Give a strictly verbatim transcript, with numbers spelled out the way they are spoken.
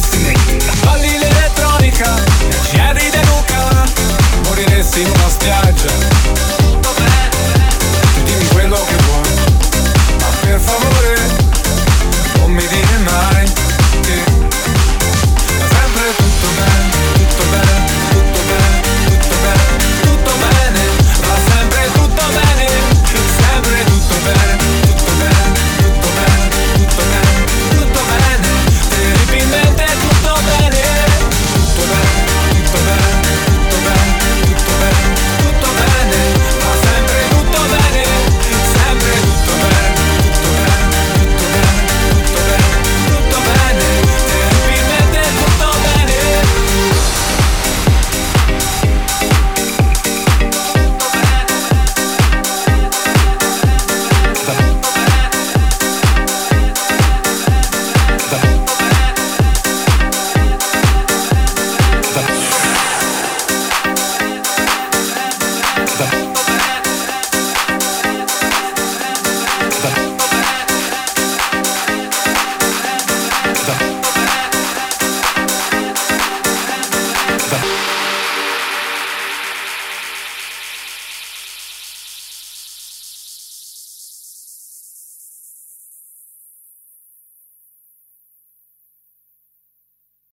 listening.